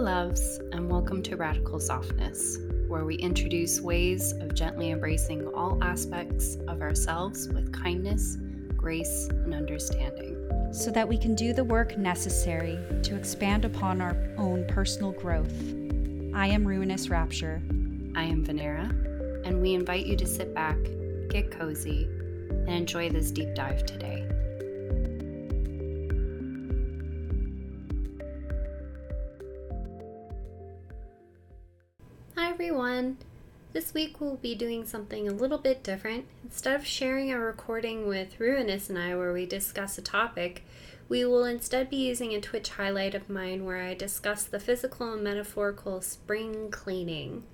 loves, and welcome to Radical Softness, where we introduce ways of gently embracing all aspects of ourselves with kindness, grace, and understanding, so that we can do the work necessary to expand upon our own personal growth. I am Ruinous Rapture. I am Venera, and we invite you to sit back, get cozy, and enjoy this deep dive today. Everyone. This week we'll be doing something a little bit different. Instead of sharing a recording with Ruinous and I where we discuss a topic, we will instead be using a Twitch highlight of mine where I discuss the physical and metaphorical spring cleaning.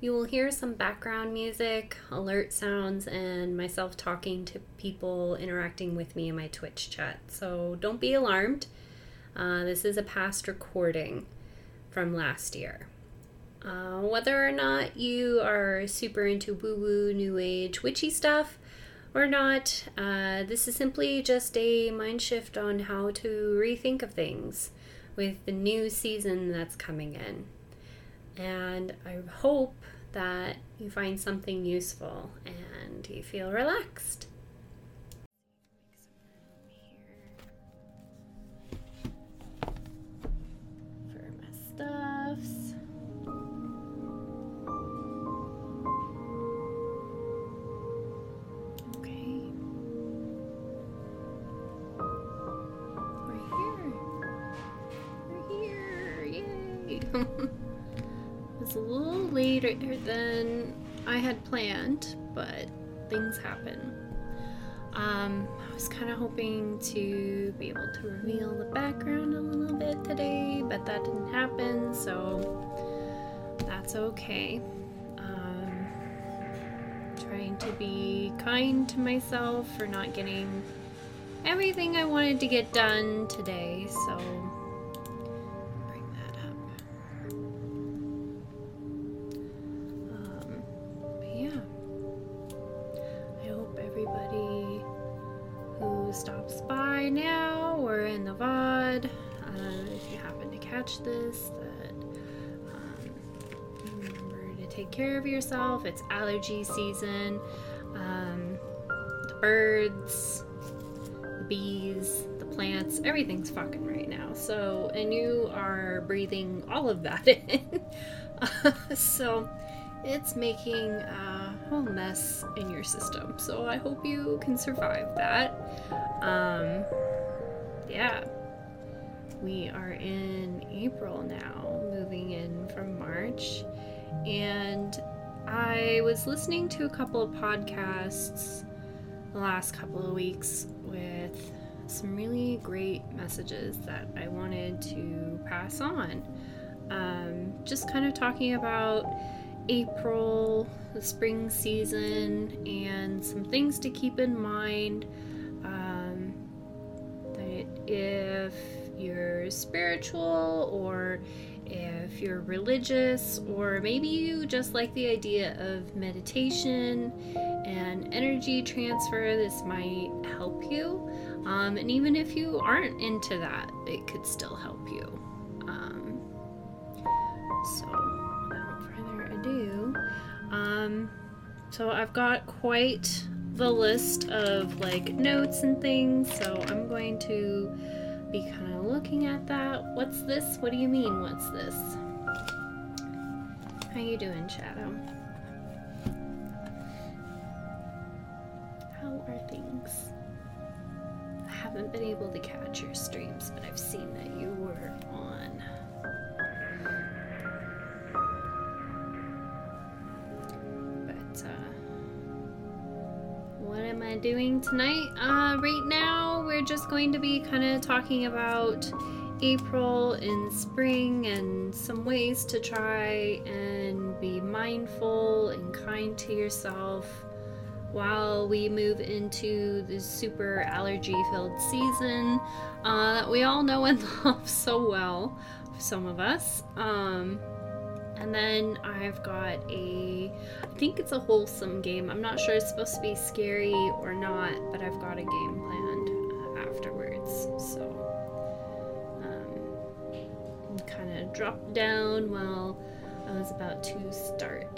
You will hear some background music, alert sounds, and myself talking to people interacting with me in my Twitch chat. So don't be alarmed. This is a past recording from last year. Whether or not you are super into woo-woo, new age, witchy stuff or not, this is simply just a mind shift on how to rethink of things with the new season that's coming in. And I hope that you find something useful and you feel relaxed. For my stuffs. It's a little later than I had planned, but things happen. I was kind of hoping to be able to reveal the background a little bit today, but that didn't happen, so that's okay. Trying to be kind to myself for not getting everything I wanted to get done today, so this that remember to take care of yourself. It's allergy season. The birds, the bees, the plants, everything's fucking right now, so, and you are breathing all of that in. So it's making a whole mess in your system, so I hope you can survive that. We are in April now, moving in from March, and I was listening to a couple of podcasts the last couple of weeks with some really great messages that I wanted to pass on. Just kind of talking about April, the spring season, and some things to keep in mind, that if you're spiritual, or if you're religious, or maybe you just like the idea of meditation and energy transfer, this might help you. And even if you aren't into that, it could still help you. So without further ado, so I've got quite the list of like notes and things, so I'm going to be kind of looking at that. What's this? What do you mean, what's this? How you doing, Shadow? How are things? I haven't been able to catch your streams, but I've seen that you were on. But what am I doing tonight? Right now we're just going to be kind of talking about April and spring and some ways to try and be mindful and kind to yourself while we move into the super allergy filled season that we all know and love so well, some of us. And then I've got I think it's a wholesome game. I'm not sure it's supposed to be scary or not, but I've got a game planned afterwards, so kind of dropped down while I was about to start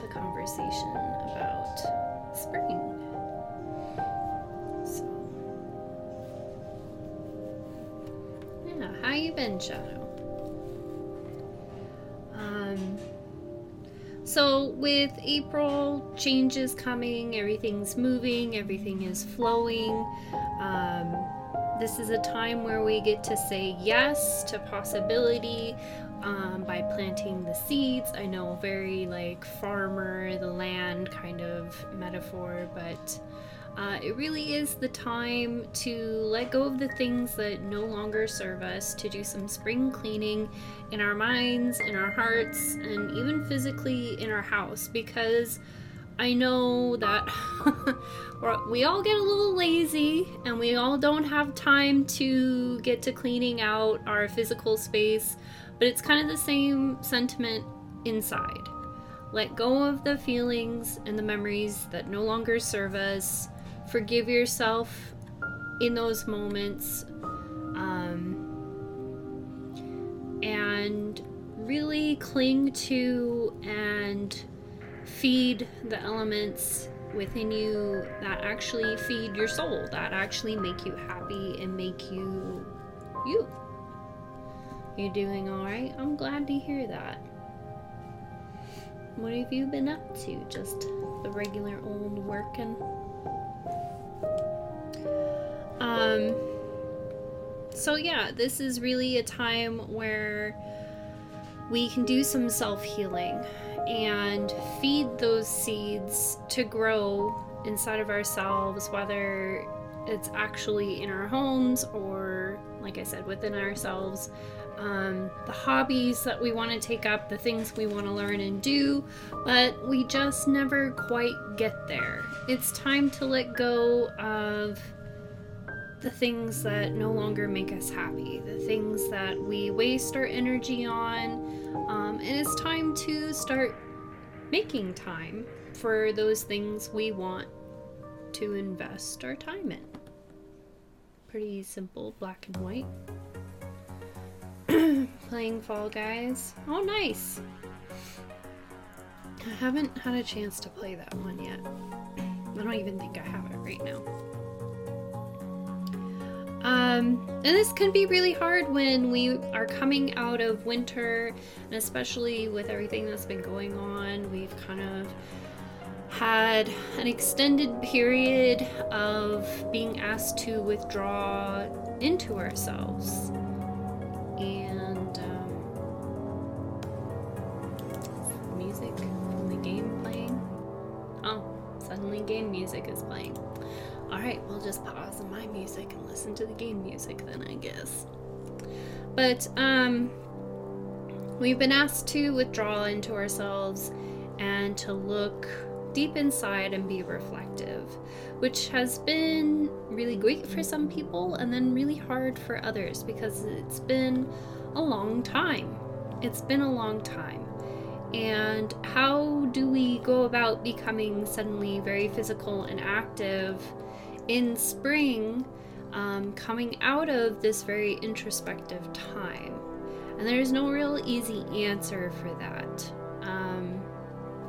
the conversation about spring. So, yeah, how you been, Shadow? So with April changes coming, everything's moving, everything is flowing. This is a time where we get to say yes to possibility by planting the seeds. I know, very like farmer, the land kind of metaphor, but it really is the time to let go of the things that no longer serve us, to do some spring cleaning in our minds, in our hearts, and even physically in our house, because I know that we all get a little lazy and we all don't have time to get to cleaning out our physical space, but it's kind of the same sentiment inside. Let go of the feelings and the memories that no longer serve us. Forgive yourself in those moments, and really cling to and feed the elements within you that actually feed your soul, that actually make you happy and make you you. You're doing all right? I'm glad to hear that. What have you been up to? Just the regular old working? So yeah, this is really a time where we can do some self-healing and feed those seeds to grow inside of ourselves, whether it's actually in our homes or, like I said, within ourselves. The hobbies that we want to take up, the things we want to learn and do, but we just never quite get there. It's time to let go of the things that no longer make us happy, the things that we waste our energy on, and it's time to start making time for those things we want to invest our time in. Pretty simple, black and white. Playing Fall Guys. Oh, nice. I haven't had a chance to play that one yet. I don't even think I have it right now. And this can be really hard when we are coming out of winter, and especially with everything that's been going on, we've kind of had an extended period of being asked to withdraw into ourselves. And music from the game playing. Oh, suddenly game music is playing. Alright, we'll just pause my music and listen to the game music then, I guess. But we've been asked to withdraw into ourselves and to look deep inside and be reflective, which has been really great for some people and then really hard for others, because it's been a long time. It's been a long time. And how do we go about becoming suddenly very physical and active in spring, coming out of this very introspective time? And there's no real easy answer for that.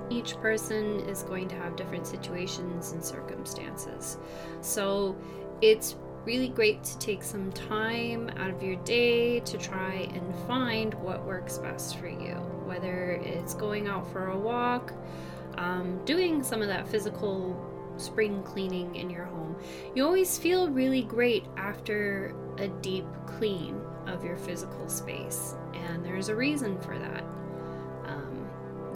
Each person is going to have different situations and circumstances. So it's really great to take some time out of your day to try and find what works best for you, whether it's going out for a walk, doing some of that physical spring cleaning in your home. You always feel really great after a deep clean of your physical space, and there's a reason for that.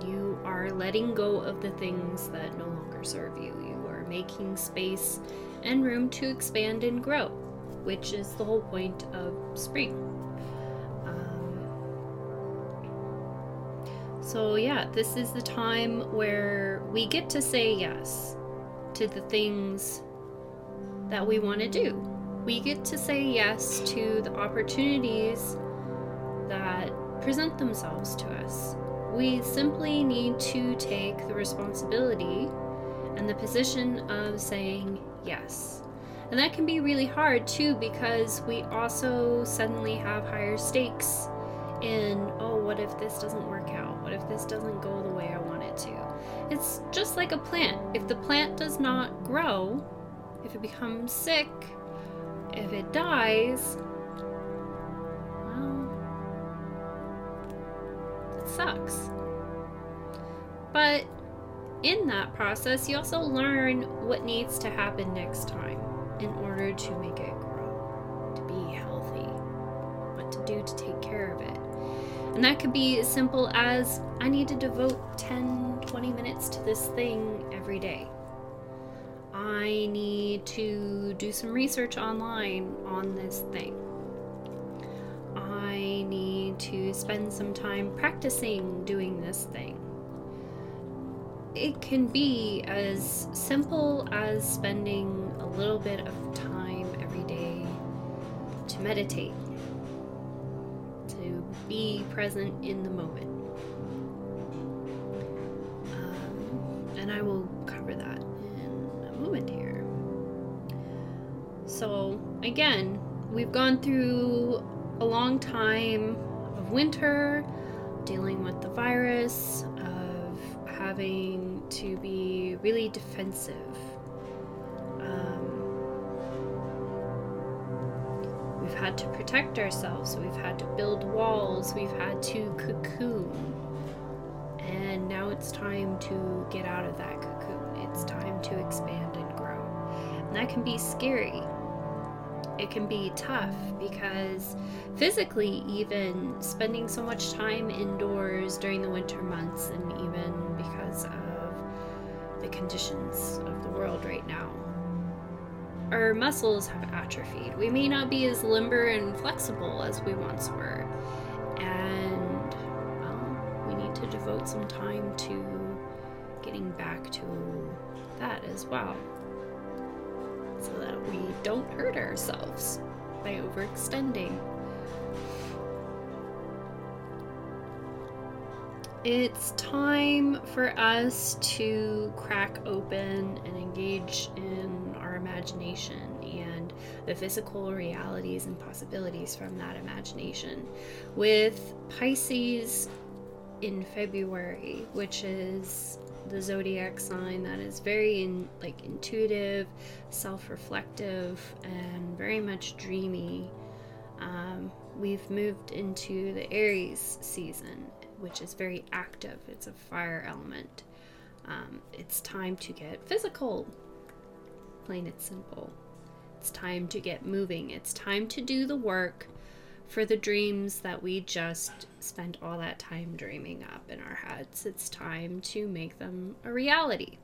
You are letting go of the things that no longer serve you. You are making space and room to expand and grow, which is the whole point of spring. So yeah, this is the time where we get to say yes to the things that we want to do. We get to say yes to the opportunities that present themselves to us. We simply need to take the responsibility and the position of saying yes. And that can be really hard too, because we also suddenly have higher stakes in, oh, what if this doesn't work out? What if this doesn't go the way I want it to? It's just like a plant. If the plant does not grow, if it becomes sick, if it dies, well, it sucks. But in that process, you also learn what needs to happen next time in order to make it grow, to be healthy, what to do to take care of it. And that could be as simple as, I need to devote 10, 20 minutes to this thing every day. I need to do some research online on this thing. I need to spend some time practicing doing this thing. It can be as simple as spending a little bit of time every day to meditate, to be present in the moment. And I will cover that in a moment here. So again, we've gone through a long time of winter, dealing with the virus, having to be really defensive. We've had to protect ourselves. We've had to build walls. We've had to cocoon. And now it's time to get out of that cocoon. It's time to expand and grow. And that can be scary. It can be tough because physically, even spending so much time indoors during the winter months, and even because of the conditions of the world right now, our muscles have atrophied. We may not be as limber and flexible as we once were, and we need to devote some time to getting back to that as well, so that we don't hurt ourselves by overextending. It's time for us to crack open and engage in our imagination and the physical realities and possibilities from that imagination. With Pisces in February, which is the zodiac sign that is very intuitive, self-reflective, and very much dreamy. We've moved into the Aries season, which is very active. It's a fire element. It's time to get physical, plain and simple. It's time to get moving. It's time to do the work for the dreams that we just spent all that time dreaming up in our heads. It's time to make them a reality.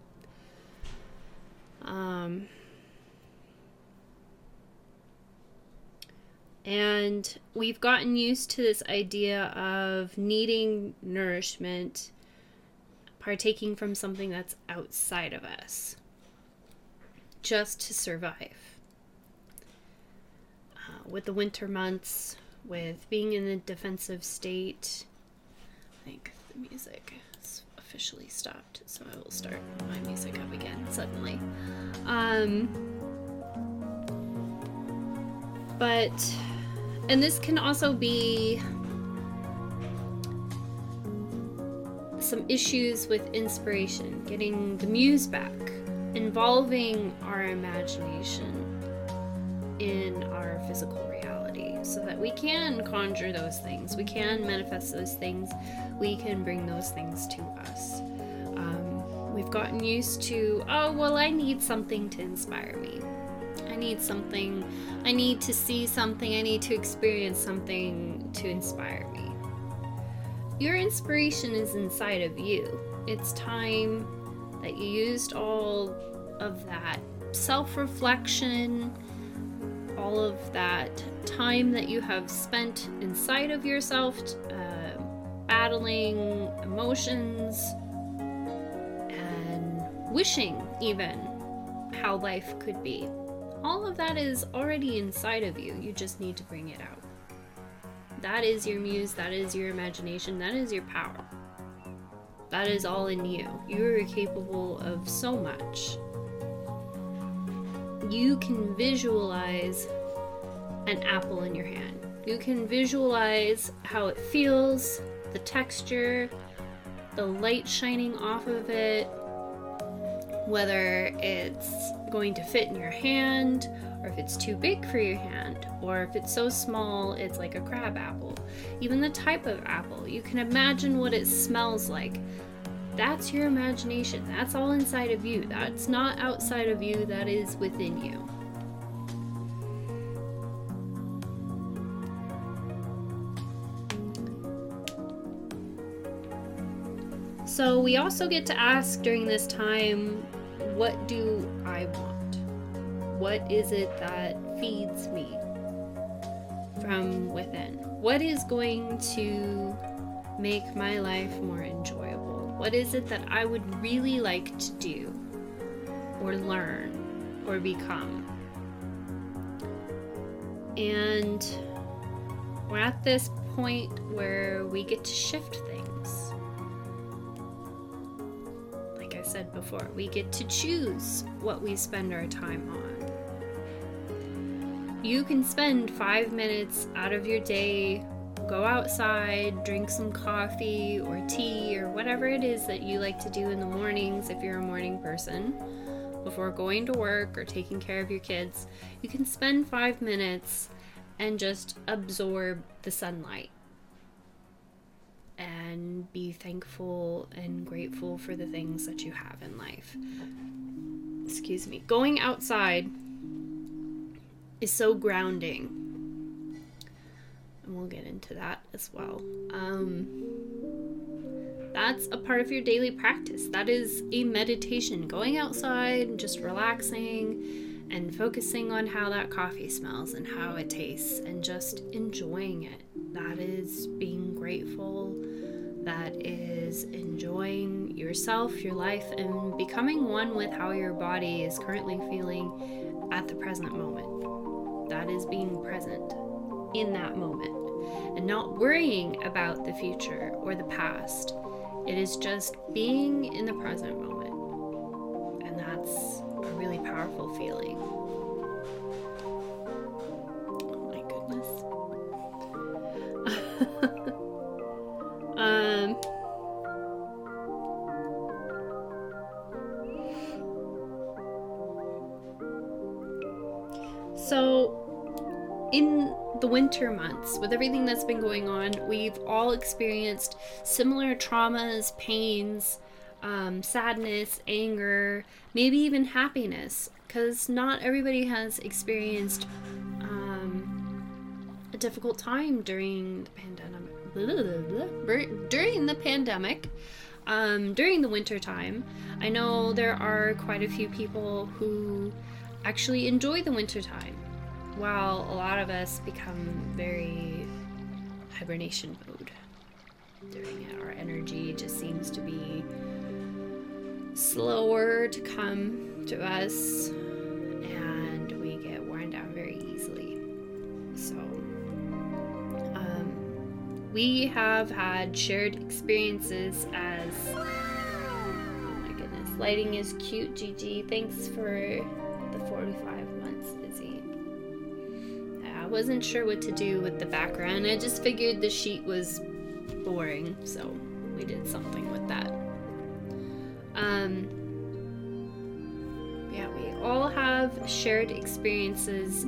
And we've gotten used to this idea of needing nourishment, partaking from something that's outside of us, just to survive. With the winter months, with being in the defensive state. I think the music has officially stopped, so I will start my music up again suddenly. And this can also be some issues with inspiration, getting the muse back, involving our imagination in our physical reality so that we can conjure those things, we can manifest those things, we can bring those things to us. We've gotten used to, I need something to inspire me. I need something, I need to see something, I need to experience something to inspire me. Your inspiration is inside of you. It's time that you used all of that self-reflection, all of that time that you have spent inside of yourself, battling emotions and wishing even how life could be. All of that is already inside of you. You just need to bring it out. That is your muse. That is your imagination. That is your power. That is all in you. You are capable of so much. You can visualize an apple in your hand. You can visualize how it feels, the texture, the light shining off of it, whether it's going to fit in your hand, or if it's too big for your hand, or if it's so small it's like a crab apple. Even the type of apple, you can imagine what it smells like. That's your imagination. That's all inside of you. That's not outside of you. That is within you. So we also get to ask during this time, what do I want? What is it that feeds me from within? What is going to make my life more enjoyable? What is it that I would really like to do or learn or become? And we're at this point where we get to shift things. Said before, we get to choose what we spend our time on. You can spend 5 minutes out of your day, go outside, drink some coffee or tea or whatever it is that you like to do in the mornings if you're a morning person, before going to work or taking care of your kids. You can spend 5 minutes and just absorb the sunlight and be thankful and grateful for the things that you have in life. Excuse me. Going outside is so grounding, and we'll get into that as well. That's a part of your daily practice. That is a meditation. Going outside and just relaxing and focusing on how that coffee smells and how it tastes and just enjoying it. That is being grateful. That is enjoying yourself, your life, and becoming one with how your body is currently feeling at the present moment. That is being present in that moment and not worrying about the future or the past. It is just being in the present moment. And that's a really powerful feeling. So in the winter months, with everything that's been going on, we've all experienced similar traumas, pains, sadness, anger, maybe even happiness, because not everybody has experienced a difficult time during the pandemic. During the winter time. I know there are quite a few people who actually enjoy the winter time, while a lot of us become very hibernation mode during it. Our energy just seems to be slower to come to us, and we get worn down very easily. So we have had shared experiences as, oh my goodness, lighting is cute, Gigi. Thanks for the 45 months, Izzy. I wasn't sure what to do with the background. I just figured the sheet was boring, so we did something with that. Yeah, we all have shared experiences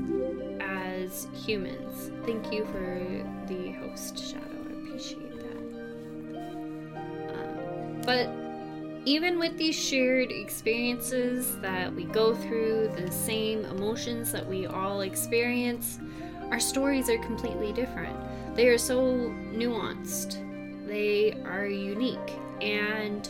as humans. Thank you for the host shadow. I appreciate that. But even with these shared experiences that we go through, the same emotions that we all experience, our stories are completely different. They are so nuanced. They are unique. And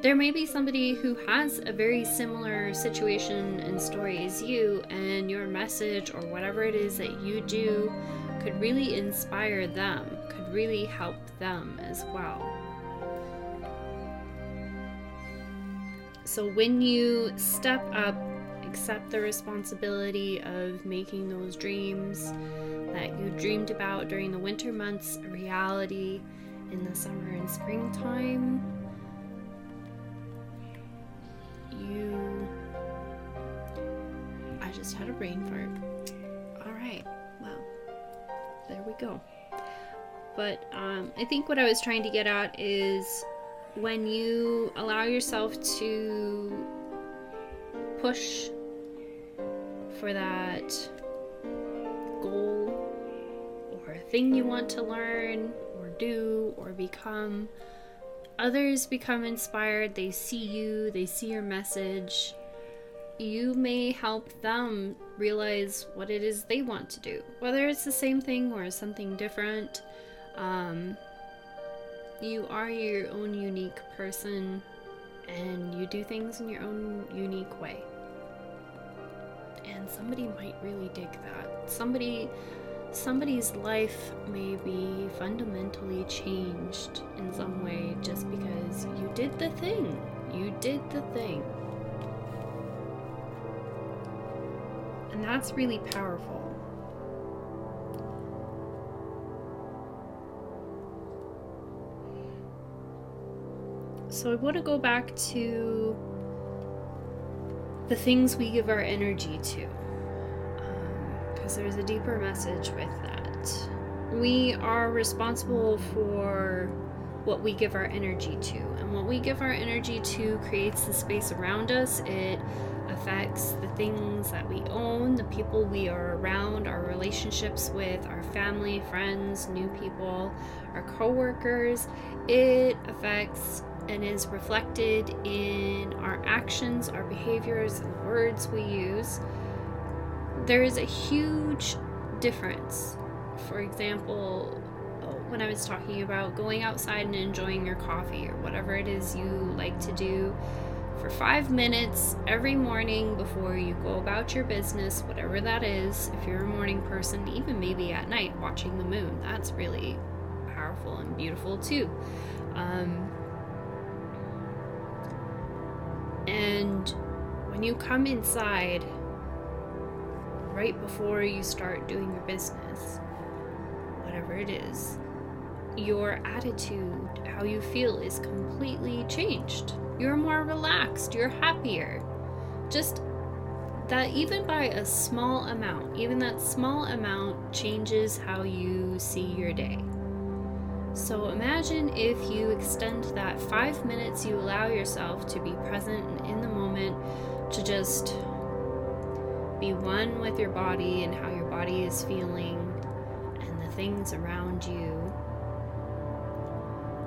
there may be somebody who has a very similar situation and story as you, and your message or whatever it is that you do could really inspire them, could really help them as well. So when you step up, accept the responsibility of making those dreams that you dreamed about during the winter months a reality in the summer and springtime, I just had a brain fart. All right, well, there we go. But I think what I was trying to get at is when you allow yourself to push for that goal or thing you want to learn or do or become, others become inspired. They see you, they see your message. You may help them realize what it is they want to do, whether it's the same thing or something different. You are your own unique person, and you do things in your own unique way. And somebody might really dig that. Somebody's life may be fundamentally changed in some way just because you did the thing. You did the thing. And that's really powerful. So I want to go back to the things we give our energy to, because there's a deeper message with that. We are responsible for what we give our energy to, and what we give our energy to creates the space around us. It affects the things that we own, the people we are around, our relationships with our family, friends, new people, our coworkers. It affects and is reflected in our actions, our behaviors, and the words we use. There is a huge difference. For example, when I was talking about going outside and enjoying your coffee or whatever it is you like to do for 5 minutes every morning before you go about your business, whatever that is, if you're a morning person, even maybe at night watching the moon, that's really powerful and beautiful too. And when you come inside right before you start doing your business, whatever it is, your attitude, how you feel, is completely changed. You're more relaxed, you're happier. Just that, even by a small amount, even that small amount changes how you see your day. So imagine if you extend that 5 minutes, you allow yourself to be present and in the moment, to just be one with your body and how your body is feeling and the things around you.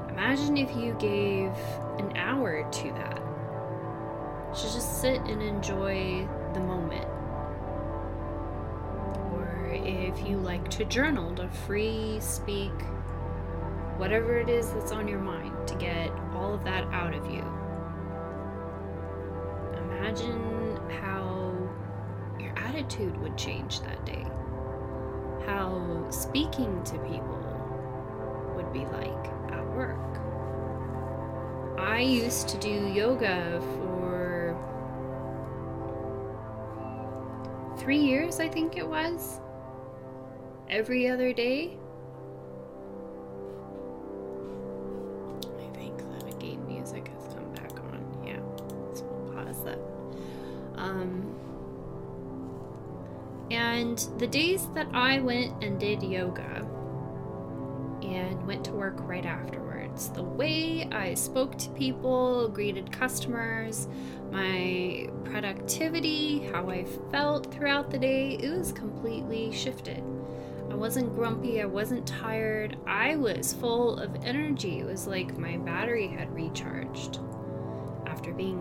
Imagine if you gave an hour to that, to just sit and enjoy the moment. Or if you like to journal, to free speak whatever it is that's on your mind, to get all of that out of you. Imagine how your attitude would change that day, how speaking to people would be like at work. I used to do yoga for 3 years, I think it was, every other day. And the days that I went and did yoga and went to work right afterwards, the way I spoke to people, greeted customers, my productivity, how I felt throughout the day, it was completely shifted. I wasn't grumpy, I wasn't tired, I was full of energy. It was like my battery had recharged after being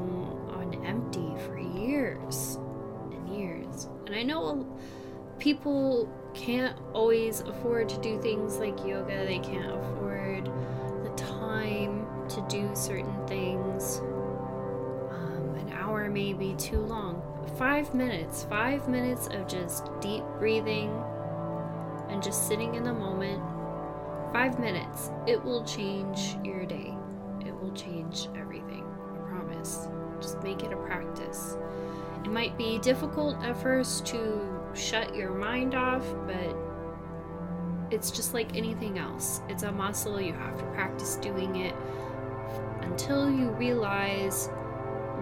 on empty for years and years. And I know people can't always afford to do things like yoga. They can't afford the time to do certain things. An hour may be too long. 5 minutes of just deep breathing and just sitting in the moment. 5 minutes. It will change your day. It will change everything. I promise. Just make it a practice. It might be difficult at first to shut your mind off, but it's just like anything else. It's a muscle. You have to practice doing it until you realize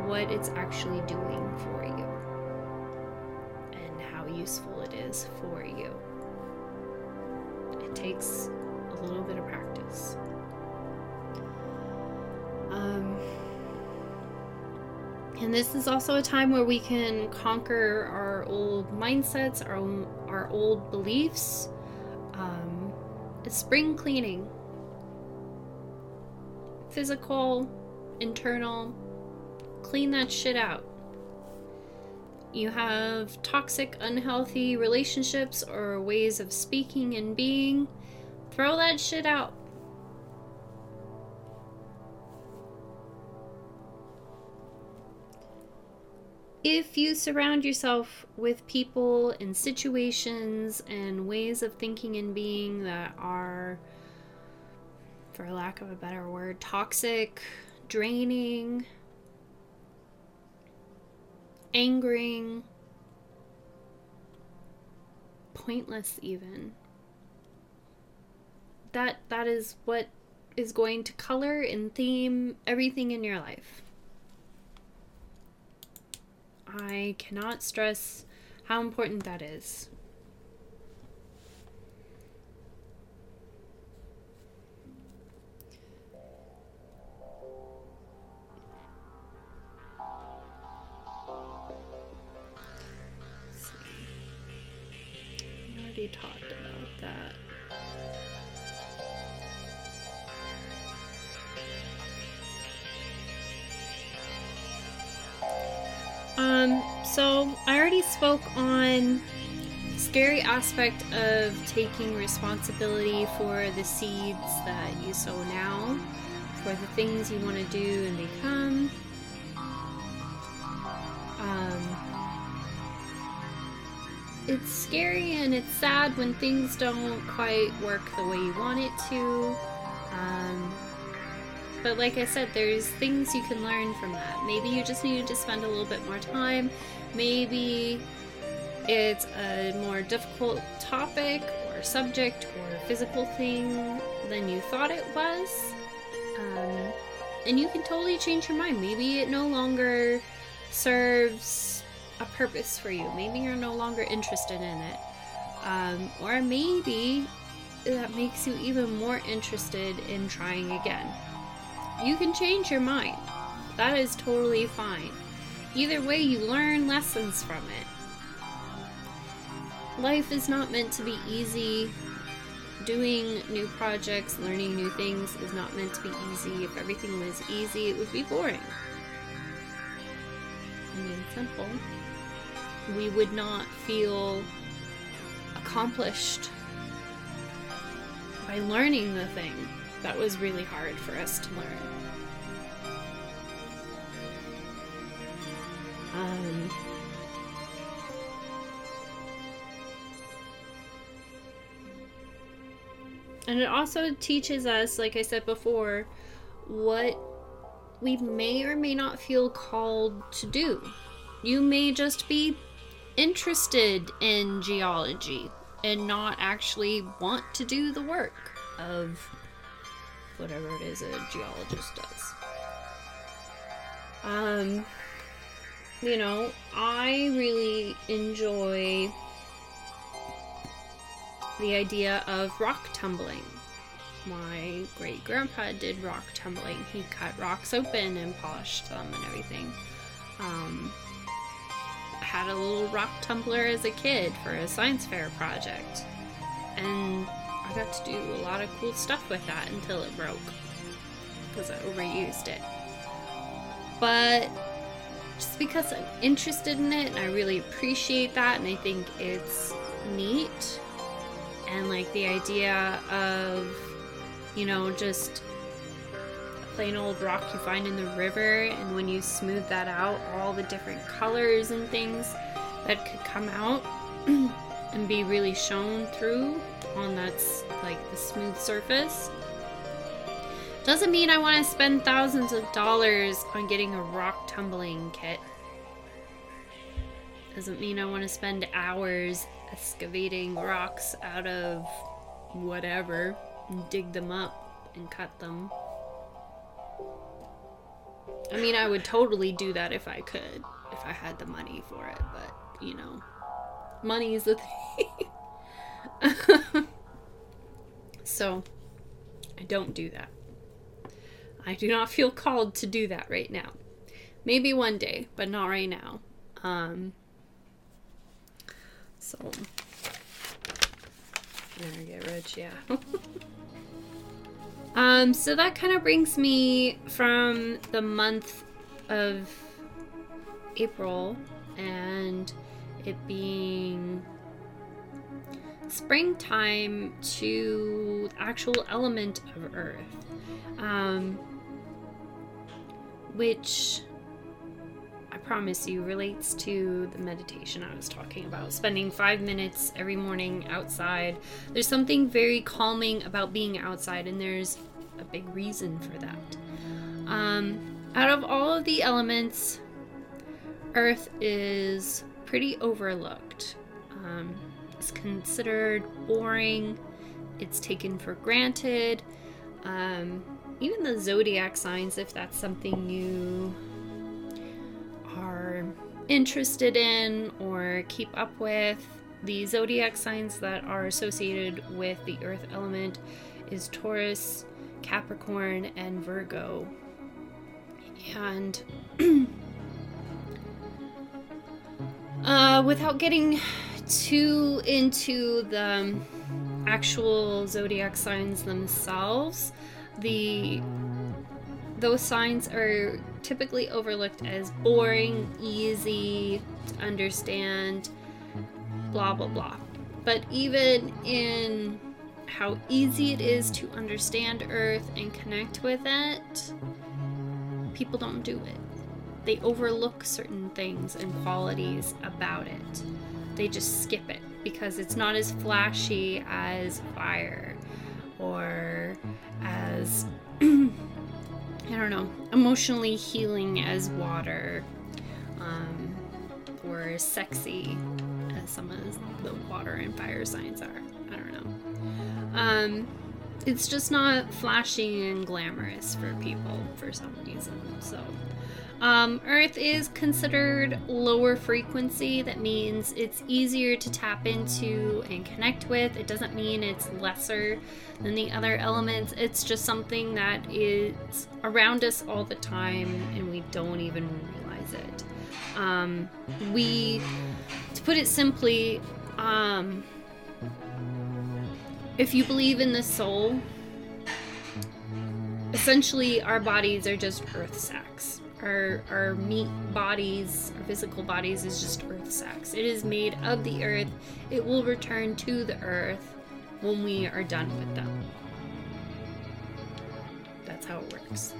what it's actually doing for you and how useful it is for you. it takes a little bit of practice. And this is also a time where we can conquer our old mindsets, our old beliefs. It's spring cleaning. Physical, internal, clean that shit out. You have toxic, unhealthy relationships or ways of speaking and being. Throw that shit out. If you surround yourself with people and situations and ways of thinking and being that are, for lack of a better word, toxic, draining, angering, pointless even, that is what is going to color and theme everything in your life. I cannot stress how important that is. We already talked about that. So I already spoke on the scary aspect of taking responsibility for the seeds that you sow now, for the things you want to do and become. It's scary and it's sad when things don't quite work the way you want it to. But like I said, there's things you can learn from that. Maybe you just need to spend a little bit more time. Maybe it's a more difficult topic or subject or physical thing than you thought it was. And you can totally change your mind. Maybe it no longer serves a purpose for you. Maybe you're no longer interested in it. Or maybe that makes you even more interested in trying again. You can change your mind. That is totally fine. Either way, you learn lessons from it. Life is not meant to be easy. Doing new projects, learning new things is not meant to be easy. If everything was easy, it would be boring. I mean, simple. We would not feel accomplished by learning the thing. That was really hard for us to learn. And it also teaches us, like I said before, what we may or may not feel called to do. You may just be interested in geology and not actually want to do the work of whatever it is a geologist does. You know, I really enjoy the idea of rock tumbling. My great-grandpa did rock tumbling. He cut rocks open and polished them and everything. I had a little rock tumbler as a kid for a science fair project. And I got to do a lot of cool stuff with that until it broke because I overused it. But just because I'm interested in it and I really appreciate that and I think it's neat, and like the idea of, you know, just a plain old rock you find in the river, and when you smooth that out, all the different colors and things that could come out and be really shown through on that's like the smooth surface. Doesn't mean I want to spend thousands of dollars on getting a rock tumbling kit. Doesn't mean I want to spend hours excavating rocks out of whatever and dig them up and cut them. I mean, I would totally do that if I could, if I had the money for it, but you know, money is the thing. So I don't do that. I do not feel called to do that right now. Maybe one day, but not right now. So never get rich, yeah. So that kind of brings me from the month of April and it being springtime to the actual element of Earth, which I promise you relates to the meditation I was talking about, spending 5 minutes every morning outside. There's something very calming about being outside, and there's a big reason for that. Out of all of the elements, Earth is pretty overlooked. It's considered boring. It's taken for granted. Even the zodiac signs, if that's something you are interested in or keep up with, the zodiac signs that are associated with the earth element is Taurus, Capricorn, and Virgo. And without getting too into the actual zodiac signs themselves, those signs are typically overlooked as boring, easy to understand, blah blah blah. But even in how easy it is to understand Earth and connect with it, people don't do it. They overlook certain things and qualities about it. They just skip it because it's not as flashy as fire or as I don't know, emotionally healing as water, or sexy as some of the water and fire signs are. I don't know. It's just not flashy and glamorous for people for some reason. So Earth is considered lower frequency. That means it's easier to tap into and connect with. It doesn't mean it's lesser than the other elements. It's just something that is around us all the time and we don't even realize it. To put it simply, if you believe in the soul, essentially our bodies are just earth sacs. Our meat bodies, our physical bodies, is just earth sacs. It is made of the earth. It will return to the earth when we are done with them. That's how it works.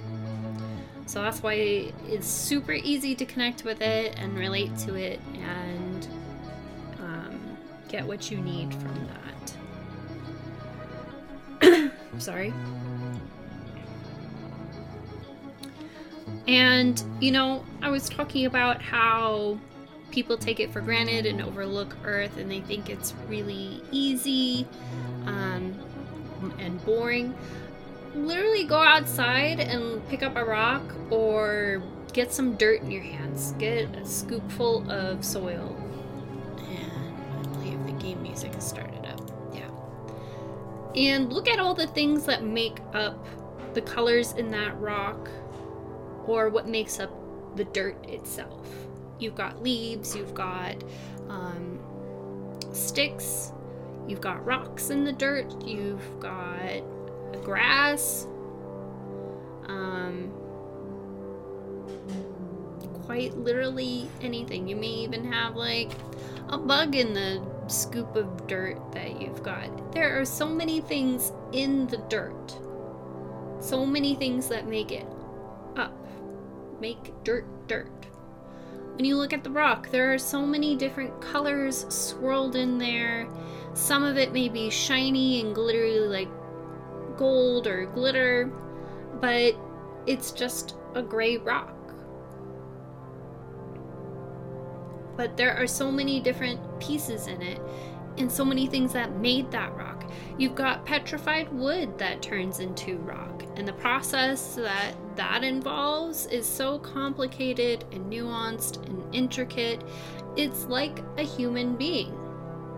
So that's why it's super easy to connect with it and relate to it and get what you need from that. I'm sorry. And, you know, I was talking about how people take it for granted and overlook Earth and they think it's really easy and boring. Literally go outside and pick up a rock or get some dirt in your hands. Get a scoopful of soil. And I believe the game music has started up. Yeah. And look at all the things that make up the colors in that rock, or what makes up the dirt itself. You've got leaves, you've got sticks, you've got rocks in the dirt, you've got grass, quite literally anything. You may even have like a bug in the scoop of dirt that you've got. There are so many things in the dirt, so many things that make it up. Make dirt. When you look at the rock, there are so many different colors swirled in there. Some of it may be shiny and glittery like gold or glitter, but it's just a gray rock. But there are so many different pieces in it and so many things that made that rock. You've got petrified wood that turns into rock, and the process that involves is so complicated and nuanced and intricate. It's like a human being.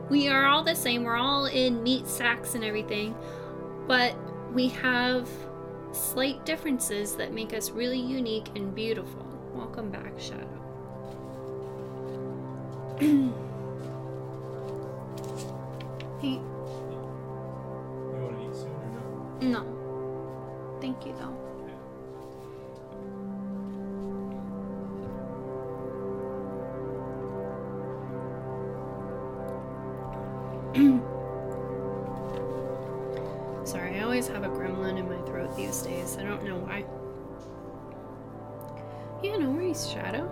We are all the same. We're all in meat sacks and everything. But we have slight differences that make us really unique and beautiful. Welcome back, Shadow. Hey. You want to eat soon or no? No. Thank you, though. Sorry, I always have a gremlin in my throat these days. I don't know why. Yeah, no worries, Shadow.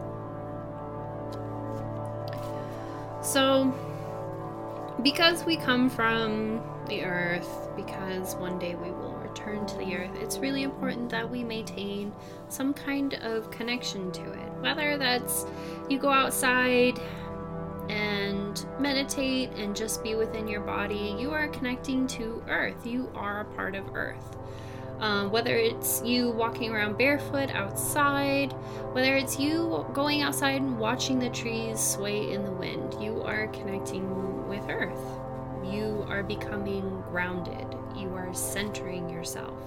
So, because we come from the earth, because one day we will return to the earth, it's really important that we maintain some kind of connection to it. Whether that's you go outside and meditate and just be within your body, you are connecting to earth. You are a part of earth. Whether it's you walking around barefoot outside, whether it's you going outside and watching the trees sway in the wind, you are connecting with earth. You are becoming grounded. You are centering yourself.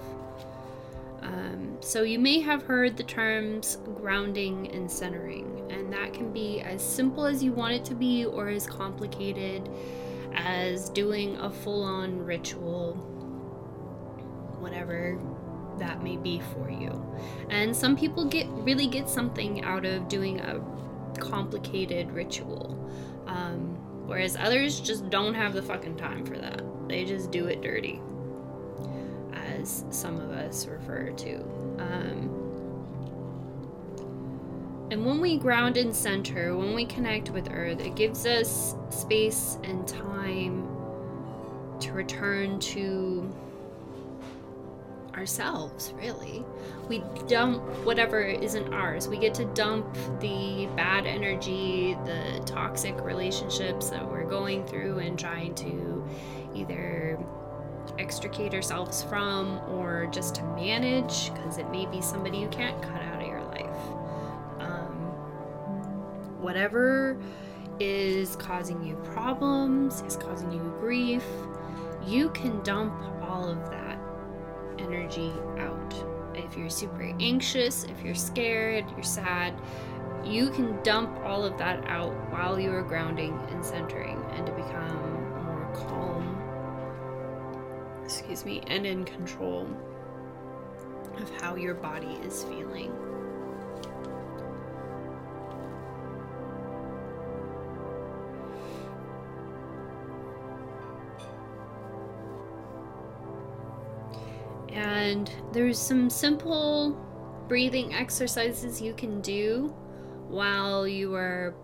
So you may have heard the terms grounding and centering, and that can be as simple as you want it to be or as complicated as doing a full-on ritual, whatever that may be for you. And some people really get something out of doing a complicated ritual, whereas others just don't have the fucking time for that. They just do it dirty, as some of us refer to. And when we ground and center, when we connect with earth, it gives us space and time to return to ourselves, really. We dump whatever isn't ours. We get to dump the bad energy, the toxic relationships that we're going through and trying to either extricate ourselves from or just to manage, because it may be somebody you can't cut out of your life. Whatever is causing you problems, is causing you grief, you can dump all of that energy out. If you're super anxious, if you're scared, you're sad, you can dump all of that out while you are grounding and centering, and to become more calm, and in control of how your body is feeling. And there's some simple breathing exercises you can do while you are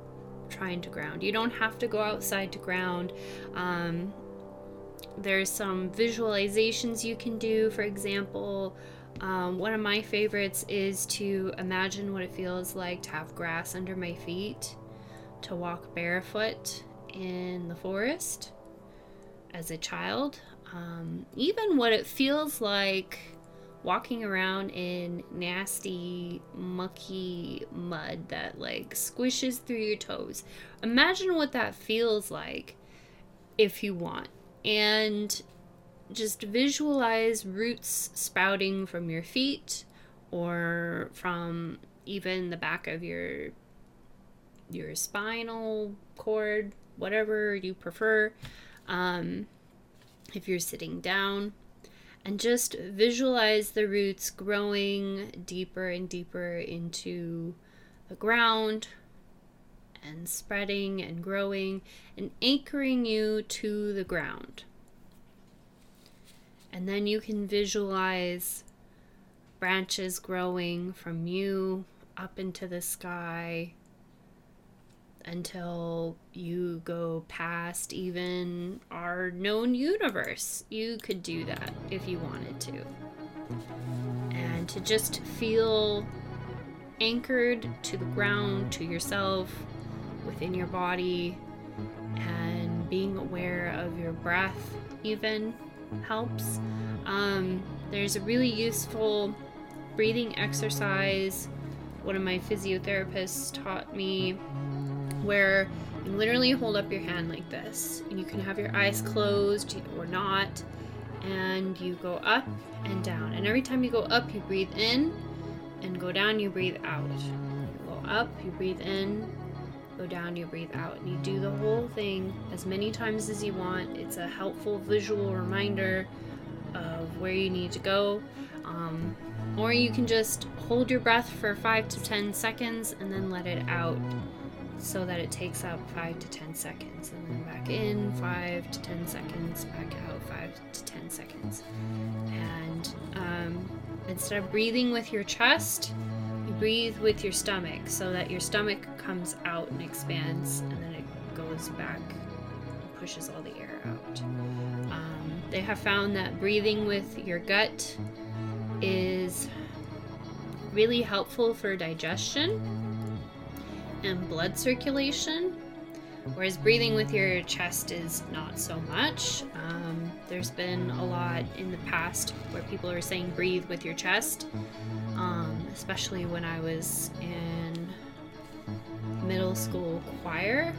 trying to ground. You don't have to go outside to ground. There's some visualizations you can do. For example, one of my favorites is to imagine what it feels like to have grass under my feet, to walk barefoot in the forest as a child, even what it feels like walking around in nasty, mucky mud that like squishes through your toes. Imagine what that feels like if you want. And just visualize roots spouting from your feet or from even the back of your spinal cord, whatever you prefer, if you're sitting down. And just visualize the roots growing deeper and deeper into the ground, and spreading and growing and anchoring you to the ground. And then you can visualize branches growing from you up into the sky until you go past even our known universe. You could do that if you wanted to. And to just feel anchored to the ground, to yourself, within your body, and being aware of your breath even helps. There's a really useful breathing exercise one of my physiotherapists taught me, where you literally hold up your hand like this, and you can have your eyes closed or not, and you go up and down. And every time you go up, you breathe in, and go down, you breathe out. You go up, you breathe in, go down, you breathe out. And you do the whole thing as many times as you want. It's a helpful visual reminder of where you need to go. Or you can just hold your breath for 5 to 10 seconds and then let it out so that it takes up 5 to 10 seconds, and then back in 5 to 10 seconds, back out 5 to 10 seconds. And instead of breathing with your chest, you breathe with your stomach, so that your stomach comes out and expands, and then it goes back and pushes all the air out. They have found that breathing with your gut is really helpful for digestion and blood circulation, whereas breathing with your chest is not so much. There's been a lot in the past where people are saying breathe with your chest, especially when I was in middle school choir.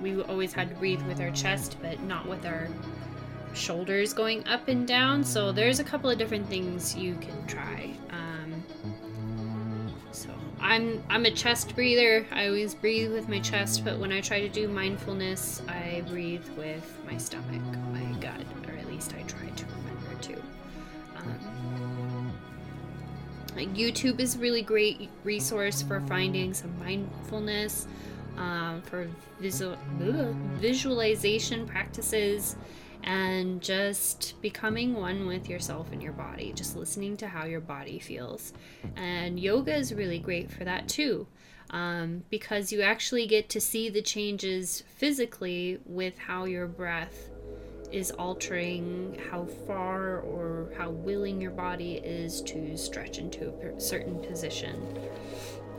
We always had to breathe with our chest, but not with our shoulders going up and down. So there's a couple of different things you can try. So I'm a chest breather. I always breathe with my chest, but when I try to do mindfulness, I breathe with my stomach, my gut, or at least I try to remember to. YouTube is a really great resource for finding some mindfulness, for visualization practices, and just becoming one with yourself and your body, just listening to how your body feels. And yoga is really great for that too, because you actually get to see the changes physically with how your breath is altering, how far or how willing your body is to stretch into a certain position,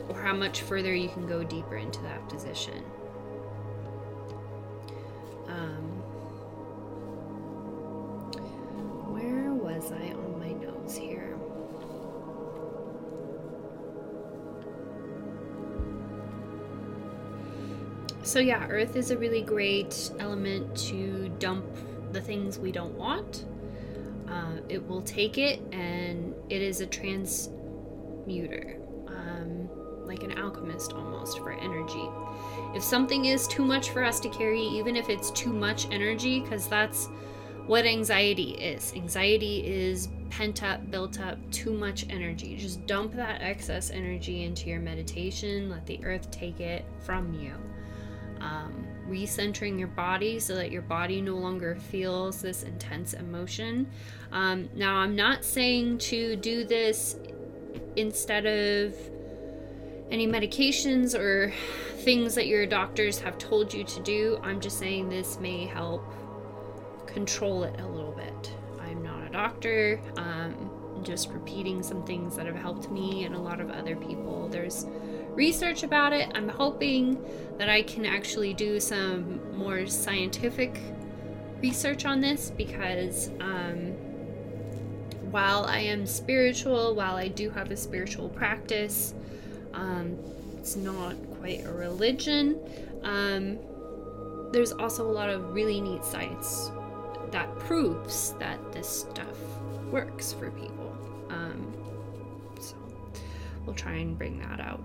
or how much further you can go deeper into that position. Where was I on my notes here? So yeah, Earth is a really great element to dump the things we don't want. It will take it, and it is a transmuter, like an alchemist almost, for energy. If something is too much for us to carry, even if it's too much energy, because that's what anxiety is. Anxiety is pent up, built up, too much energy. Just dump that excess energy into your meditation. Let the earth take it from you. Recentering your body so that your body no longer feels this intense emotion. Now, I'm not saying to do this instead of any medications or things that your doctors have told you to do. I'm just saying this may help control it a little bit. I'm not a doctor. I'm just repeating some things that have helped me and a lot of other people. There's research about it. I'm hoping that I can actually do some more scientific research on this, because while I am spiritual, while I do have a spiritual practice, it's not quite a religion. There's also a lot of really neat science that proves that this stuff works for people. So we'll try and bring that out.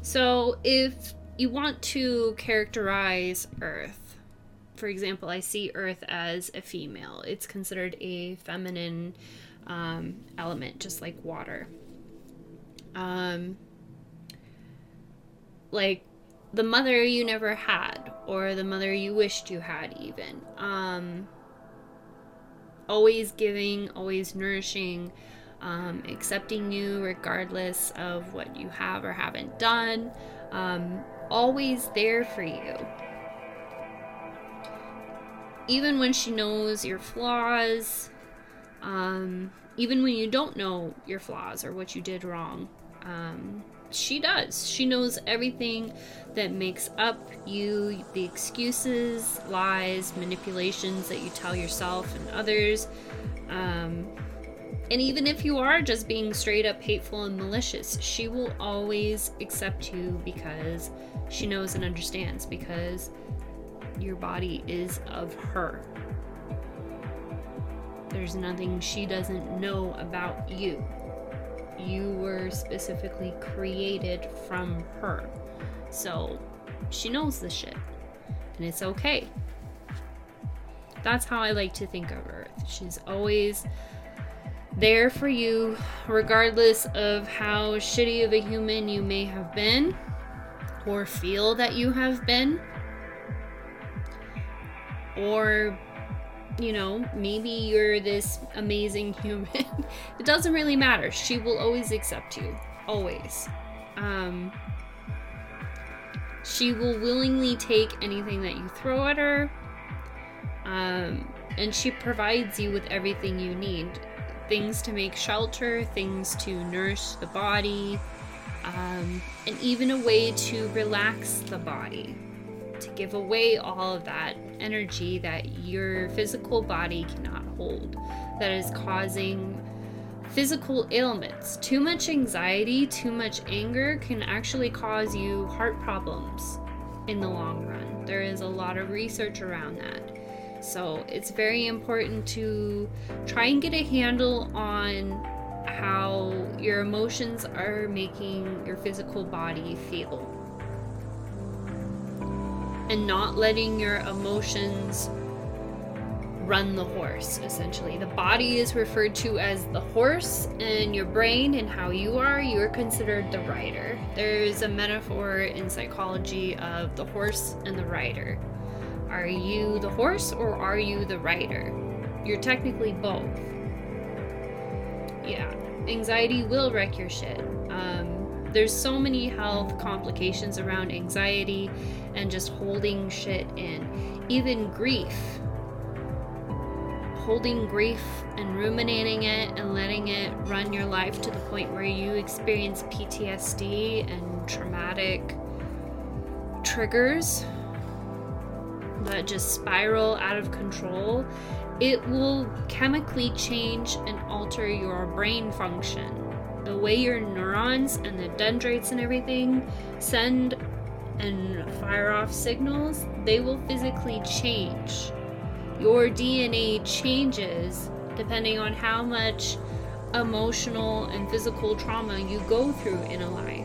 So if you want to characterize Earth, for example, I see Earth as a female. It's considered a feminine element, just like water. Like the mother you never had, or the mother you wished you had, even. Always giving, always nourishing, accepting you regardless of what you have or haven't done, always there for you. Even when she knows your flaws, even when you don't know your flaws or what you did wrong, she does. She knows everything that makes up you, the excuses, lies, manipulations that you tell yourself and others. And even if you are just being straight up hateful and malicious, she will always accept you, because she knows and understands, because your body is of her. There's nothing she doesn't know about you. You were specifically created from her. So she knows this shit. And it's okay. That's how I like to think of Earth. She's always there for you, regardless of how shitty of a human you may have been or feel that you have been. Or, you know, maybe you're this amazing human. It doesn't really matter. She will always accept you. Always. She will willingly take anything that you throw at her. And she provides you with everything you need. Things to make shelter, things to nourish the body, and even a way to relax the body, to give away all of that energy that your physical body cannot hold, that is causing physical ailments. Too much anxiety, too much anger can actually cause you heart problems in the long run. There is a lot of research around that. So it's very important to try and get a handle on how your emotions are making your physical body feel. And not letting your emotions run the horse, essentially. The body is referred to as the horse, and your brain and how you're considered the rider. There's a metaphor in psychology of the horse and the rider. Are you the horse or are you the rider? You're technically both. Yeah, anxiety will wreck your shit. There's so many health complications around anxiety and just holding shit in. Even grief. Holding grief and ruminating it and letting it run your life to the point where you experience PTSD and traumatic triggers that just spiral out of control. It will chemically change and alter your brain function. The way your neurons and the dendrites and everything send and fire off signals, they will physically change. Your DNA changes depending on how much emotional and physical trauma you go through in a life.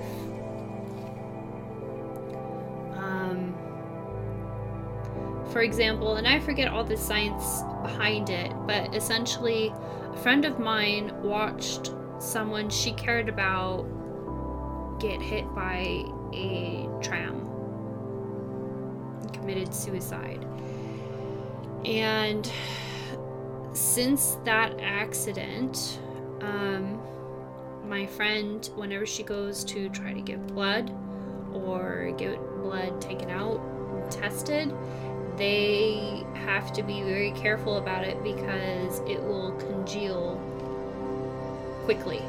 For example, and I forget all the science behind it, but essentially a friend of mine watched someone she cared about get hit by a tram and committed suicide. And since that accident, my friend, whenever she goes to try to give blood or get blood taken out, tested, they have to be very careful about it because it will congeal quickly.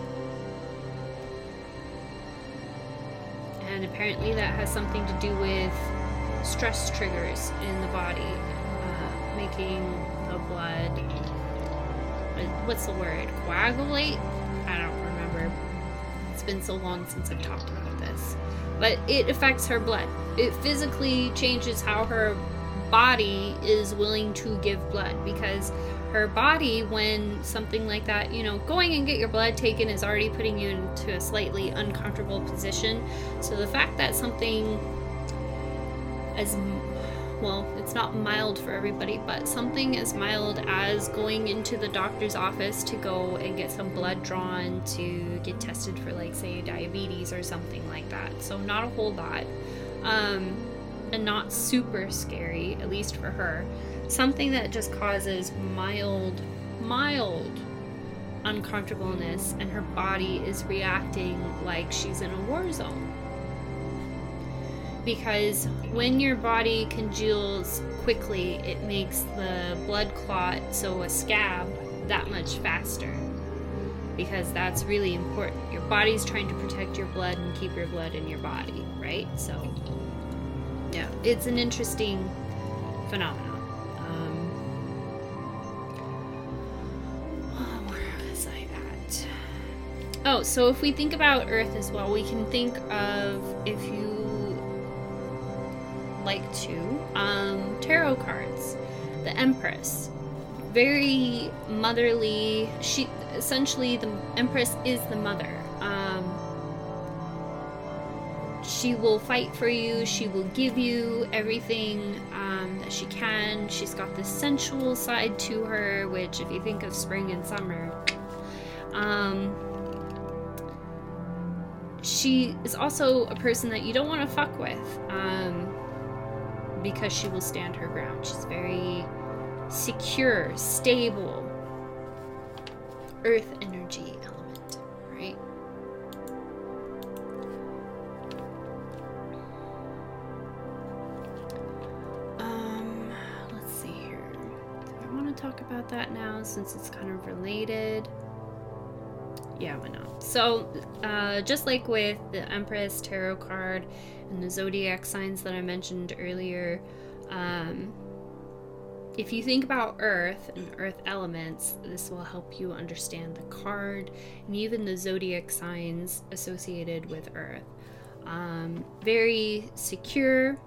And apparently that has something to do with stress triggers in the body, making the blood, what's the word, coagulate? I don't remember. It's been so long since I've talked about this. But it affects her blood. It physically changes how her body is willing to give blood, because her body, when something like that, you know, going and get your blood taken is already putting you into a slightly uncomfortable position. So the fact that something as, well, it's not mild for everybody, but something as mild as going into the doctor's office to go and get some blood drawn to get tested for, like, say, diabetes or something like that. So not a whole lot. And not super scary, at least for her. Something that just causes mild uncomfortableness, and her body is reacting like she's in a war zone. Because when your body congeals quickly, it makes the blood clot, so a scab, that much faster. Because that's really important. Your body's trying to protect your blood and keep your blood in your body, right? So yeah, it's an interesting phenomenon. Where was I at? Oh, so if we think about Earth as well, we can think of if you like to. Tarot cards. The Empress. Very motherly. She essentially, the Empress is the mother. She will fight for you. She will give you everything that she can. She's got this sensual side to her, which if you think of spring and summer, she is also a person that you don't want to fuck with, because she will stand her ground. She's very secure, stable, earth energy element, right? Let's see here. Do I want to talk about that now since it's kind of related? Yeah, why not? So, just like with the Empress tarot card and the zodiac signs that I mentioned earlier, if you think about earth and earth elements, this will help you understand the card and even the zodiac signs associated with earth. Very secure.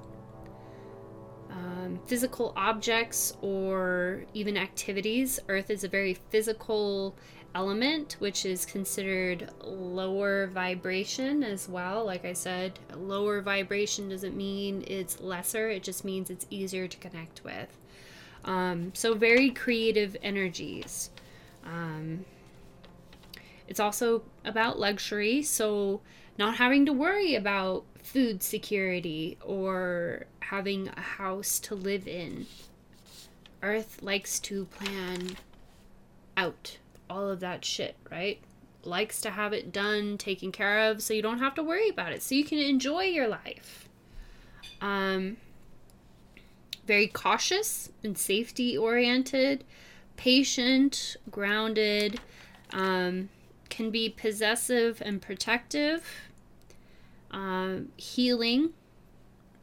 Physical objects or even activities. Earth is a very physical element, which is considered lower vibration as well. Like I said, lower vibration doesn't mean it's lesser, it just means it's easier to connect with. So very creative energies. It's also about luxury, so not having to worry about food security or having a house to live in. Earth likes to plan out all of that shit, right? Likes to have it done, taken care of, so you don't have to worry about it, so you can enjoy your life. Very cautious and safety oriented, patient, grounded, can be possessive and protective, healing,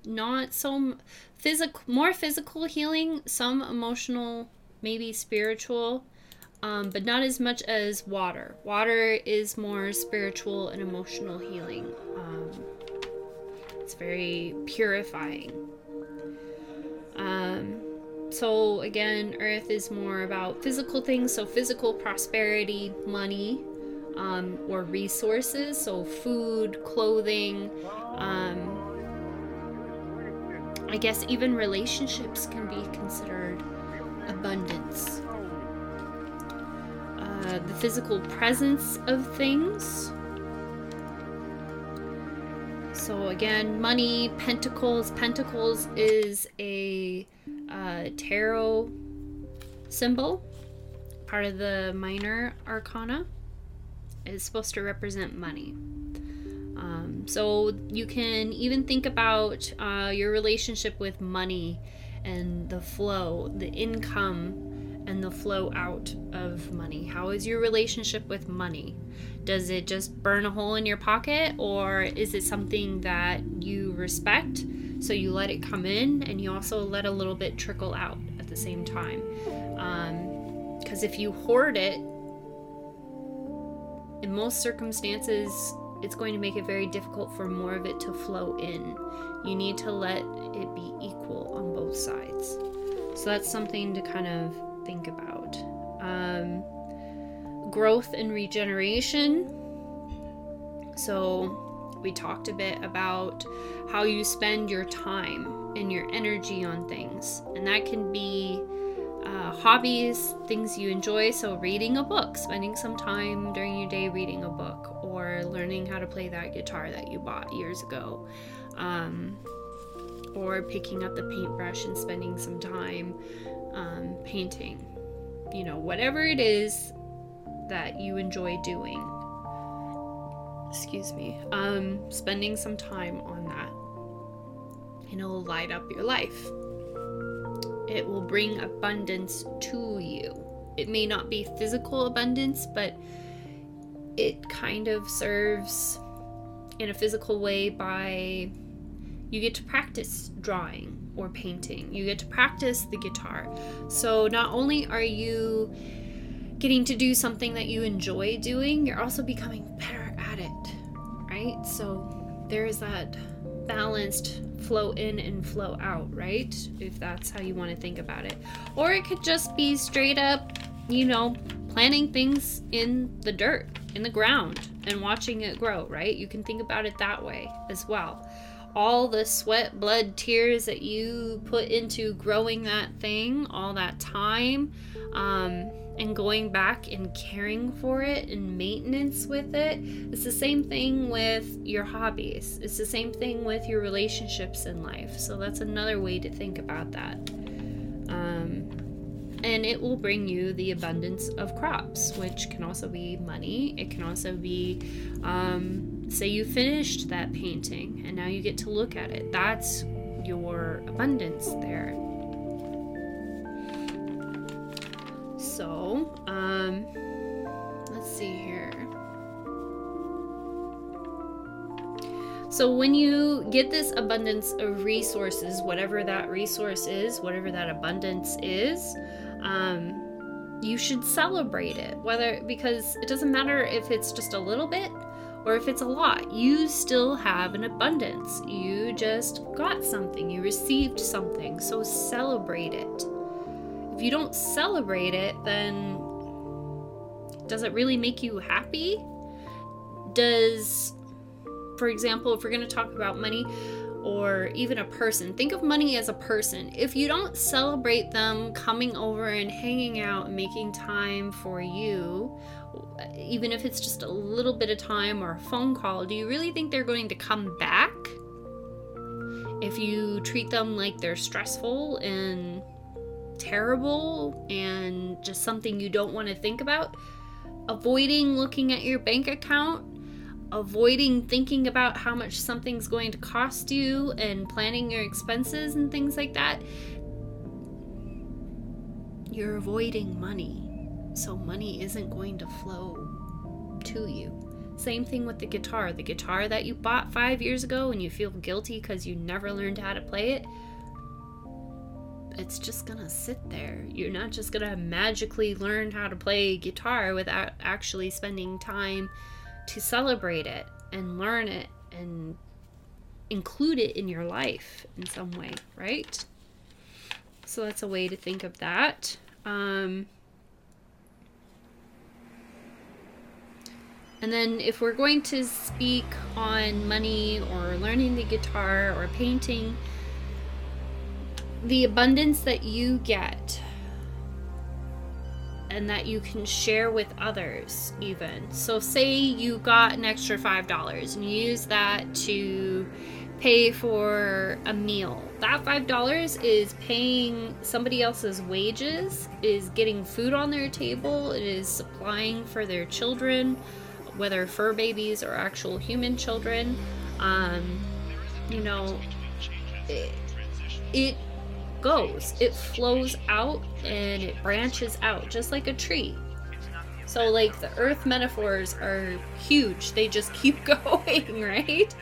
not so physical, more physical healing, some emotional, maybe spiritual, but not as much as water. Water is more spiritual and emotional healing. It's very purifying. So again, earth is more about physical things, so physical prosperity, money, or resources, so food, clothing, I guess even relationships can be considered abundance. The physical presence of things. So again, money, pentacles. Pentacles is a tarot symbol, part of the minor arcana. It's supposed to represent money. So you can even think about your relationship with money and the flow, the income and the flow out of money. How is your relationship with money? Does it just burn a hole in your pocket, or is it something that you respect, so you let it come in and you also let a little bit trickle out at the same time? Because if you hoard it, in most circumstances, it's going to make it very difficult for more of it to flow in. You need to let it be equal on both sides. So that's something to kind of think about. Growth and regeneration. So we talked a bit about how you spend your time and your energy on things, and that can be hobbies, things you enjoy, so reading a book, spending some time during your day reading a book, or learning how to play that guitar that you bought years ago, or picking up the paintbrush and spending some time painting, you know, whatever it is that you enjoy doing. Excuse me. Spending some time on that, and it'll light up your life. It will bring abundance to you. It may not be physical abundance, but it kind of serves in a physical way by you get to practice drawing or painting. You get to practice the guitar. So not only are you getting to do something that you enjoy doing, you're also becoming better at it, right? So there is that balanced flow in and flow out, right? If that's how you want to think about it. Or it could just be straight up, you know, planting things in the dirt, in the ground, and watching it grow, right? You can think about it that way as well. All the sweat, blood, tears that you put into growing that thing, all that time, and going back and caring for it and maintenance with it. It's the same thing with your hobbies. It's the same thing with your relationships in life. So that's another way to think about that. And it will bring you the abundance of crops, which can also be money. It can also be, say you finished that painting and now you get to look at it. That's your abundance there. So, let's see here. So when you get this abundance of resources, whatever that resource is, whatever that abundance is, you should celebrate it, because it doesn't matter if it's just a little bit or if it's a lot. You still have an abundance. You just got something. You received something. So celebrate it. If you don't celebrate it, then does it really make you happy? Does, for example, if we're going to talk about money or even a person, think of money as a person. If you don't celebrate them coming over and hanging out and making time for you, even if it's just a little bit of time or a phone call, do you really think they're going to come back? If you treat them like they're stressful and terrible and just something you don't want to think about, avoiding looking at your bank account, avoiding thinking about how much something's going to cost you and planning your expenses and things like that, you're avoiding money. So money isn't going to flow to you. Same thing with the guitar. The guitar that you bought 5 years ago and you feel guilty because you never learned how to play it, it's just gonna sit there. You're not just gonna magically learn how to play guitar without actually spending time to celebrate it and learn it and include it in your life in some way, right? So that's a way to think of that. And then if we're going to speak on money or learning the guitar or painting, the abundance that you get and that you can share with others even. So say you got an extra $5 and you use that to pay for a meal. That $5 is paying somebody else's wages, is getting food on their table, it is supplying for their children, whether fur babies or actual human children. You know, it goes, it flows out and it branches out just like a tree. So like the earth metaphors are huge, they just keep going, right?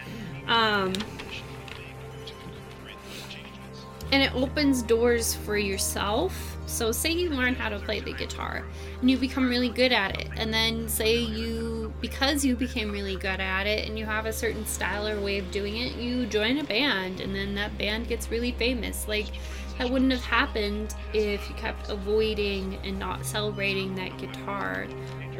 And it opens doors for yourself. So say you learn how to play the guitar and you become really good at it, and then say because you became really good at it and you have a certain style or way of doing it, you join a band, and then that band gets really famous. Like, that wouldn't have happened if you kept avoiding and not celebrating that guitar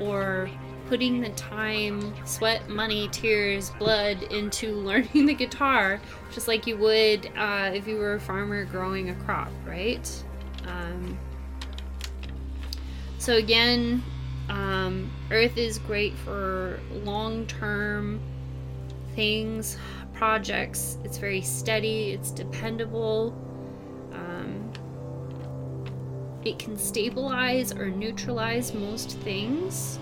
or putting the time, sweat, money, tears, blood into learning the guitar, just like you would if you were a farmer growing a crop, right? So again, Earth is great for long-term things, projects. It's very steady, it's dependable. It can stabilize or neutralize most things,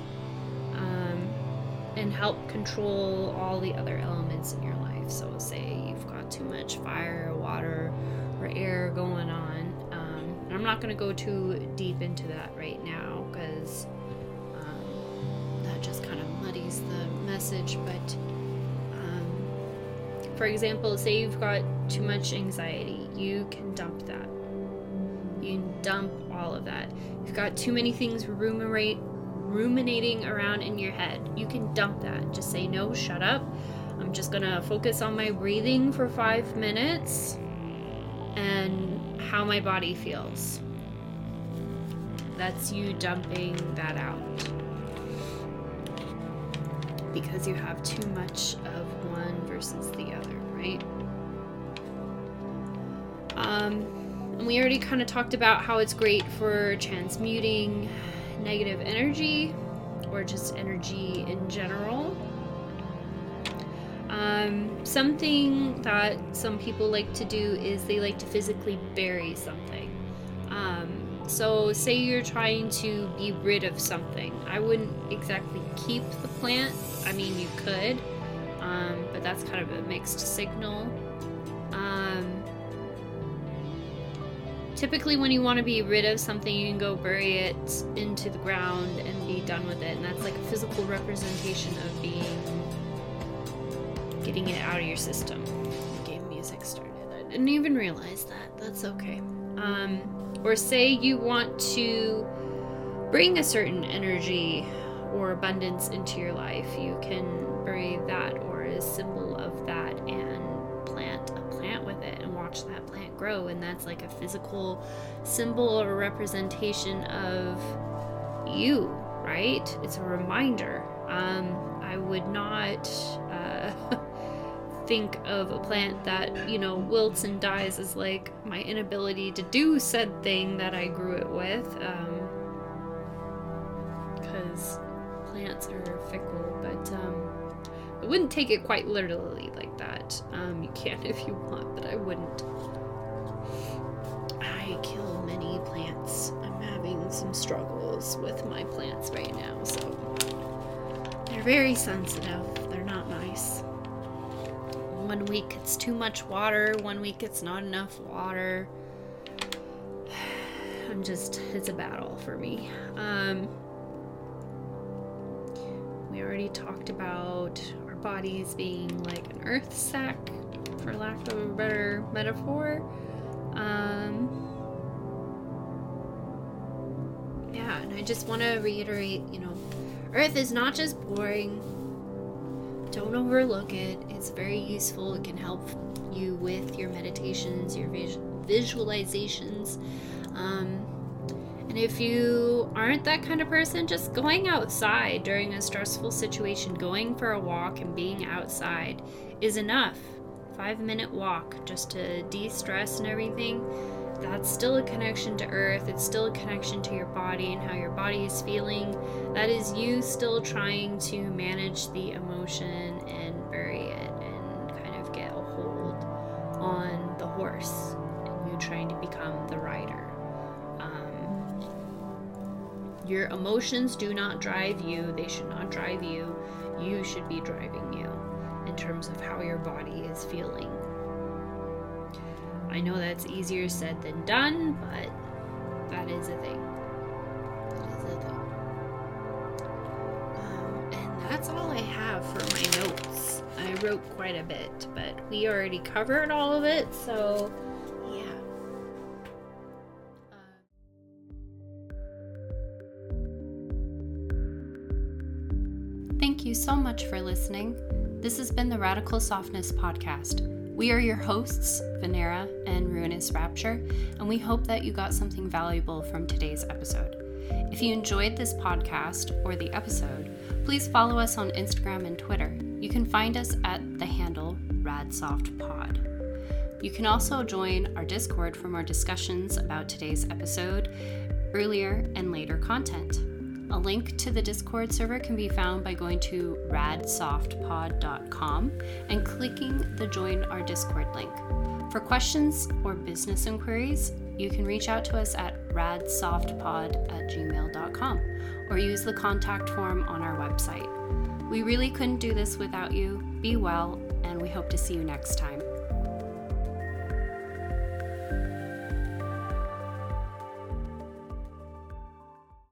and help control all the other elements in your life. So say you've got too much fire, water, or air going on. And I'm not going to go too deep into that right now because that just kind of muddies the message. But for example, say you've got too much anxiety, you can dump that. You can dump all of that. You've got too many things ruminating around in your head, you can dump that. Just say no, shut up. I'm just gonna focus on my breathing for 5 minutes and how my body feels. That's you dumping that out, because you have too much of one versus the other, right? And we already kind of talked about how it's great for transmuting negative energy or just energy in general. Something that some people like to do is they like to physically bury something. So say you're trying to be rid of something. I wouldn't exactly keep the plant. I mean, you could, but that's kind of a mixed signal. Typically when you want to be rid of something, you can go bury it into the ground and be done with it. And that's like a physical representation of getting it out of your system. Game music started. I didn't even realize that. That's okay. Or say you want to bring a certain energy or abundance into your life, you can bury that or a symbol of that and plant a plant with it and watch that plant grow. And that's like a physical symbol or representation of you, right? It's a reminder. I would not think of a plant that, you know, wilts and dies as like my inability to do said thing that I grew it with, because plants are fickle, but I wouldn't take it quite literally like that. You can if you want, but I wouldn't. I kill many plants. I'm having some struggles with my plants right now, so they're very sensitive. They're not nice. 1 week it's too much water, 1 week it's not enough water. It's a battle for me. We already talked about our bodies being like an earth sack, for lack of a better metaphor. Yeah, and I just want to reiterate, you know, earth is not just boring. Don't overlook it. It's very useful. It can help you with your meditations, your visualizations. And if you aren't that kind of person, just going outside during a stressful situation, going for a walk and being outside is enough. 5-minute walk just to de-stress and everything. That's still a connection to earth. It's still a connection to your body and how your body is feeling. That is you still trying to manage the emotion and bury it and kind of get a hold on the horse, and you trying to become the rider. Your emotions do not drive you. They should not drive you. You should be driving you in terms of how your body is feeling. I know that's easier said than done, but that is a thing. And that's all I have for my notes. I wrote quite a bit, but we already covered all of it, so yeah. Thank you so much for listening. This has been the Radical Softness Podcast. We are your hosts, Venera and Ruinous Rapture, and we hope that you got something valuable from today's episode. If you enjoyed this podcast or the episode, please follow us on Instagram and Twitter. You can find us at the handle radsoftpod. You can also join our Discord for more discussions about today's episode, earlier and later content. A link to the Discord server can be found by going to radsoftpod.com and clicking the Join Our Discord link. For questions or business inquiries, you can reach out to us at radsoftpod@gmail.com or use the contact form on our website. We really couldn't do this without you. Be well, and we hope to see you next time.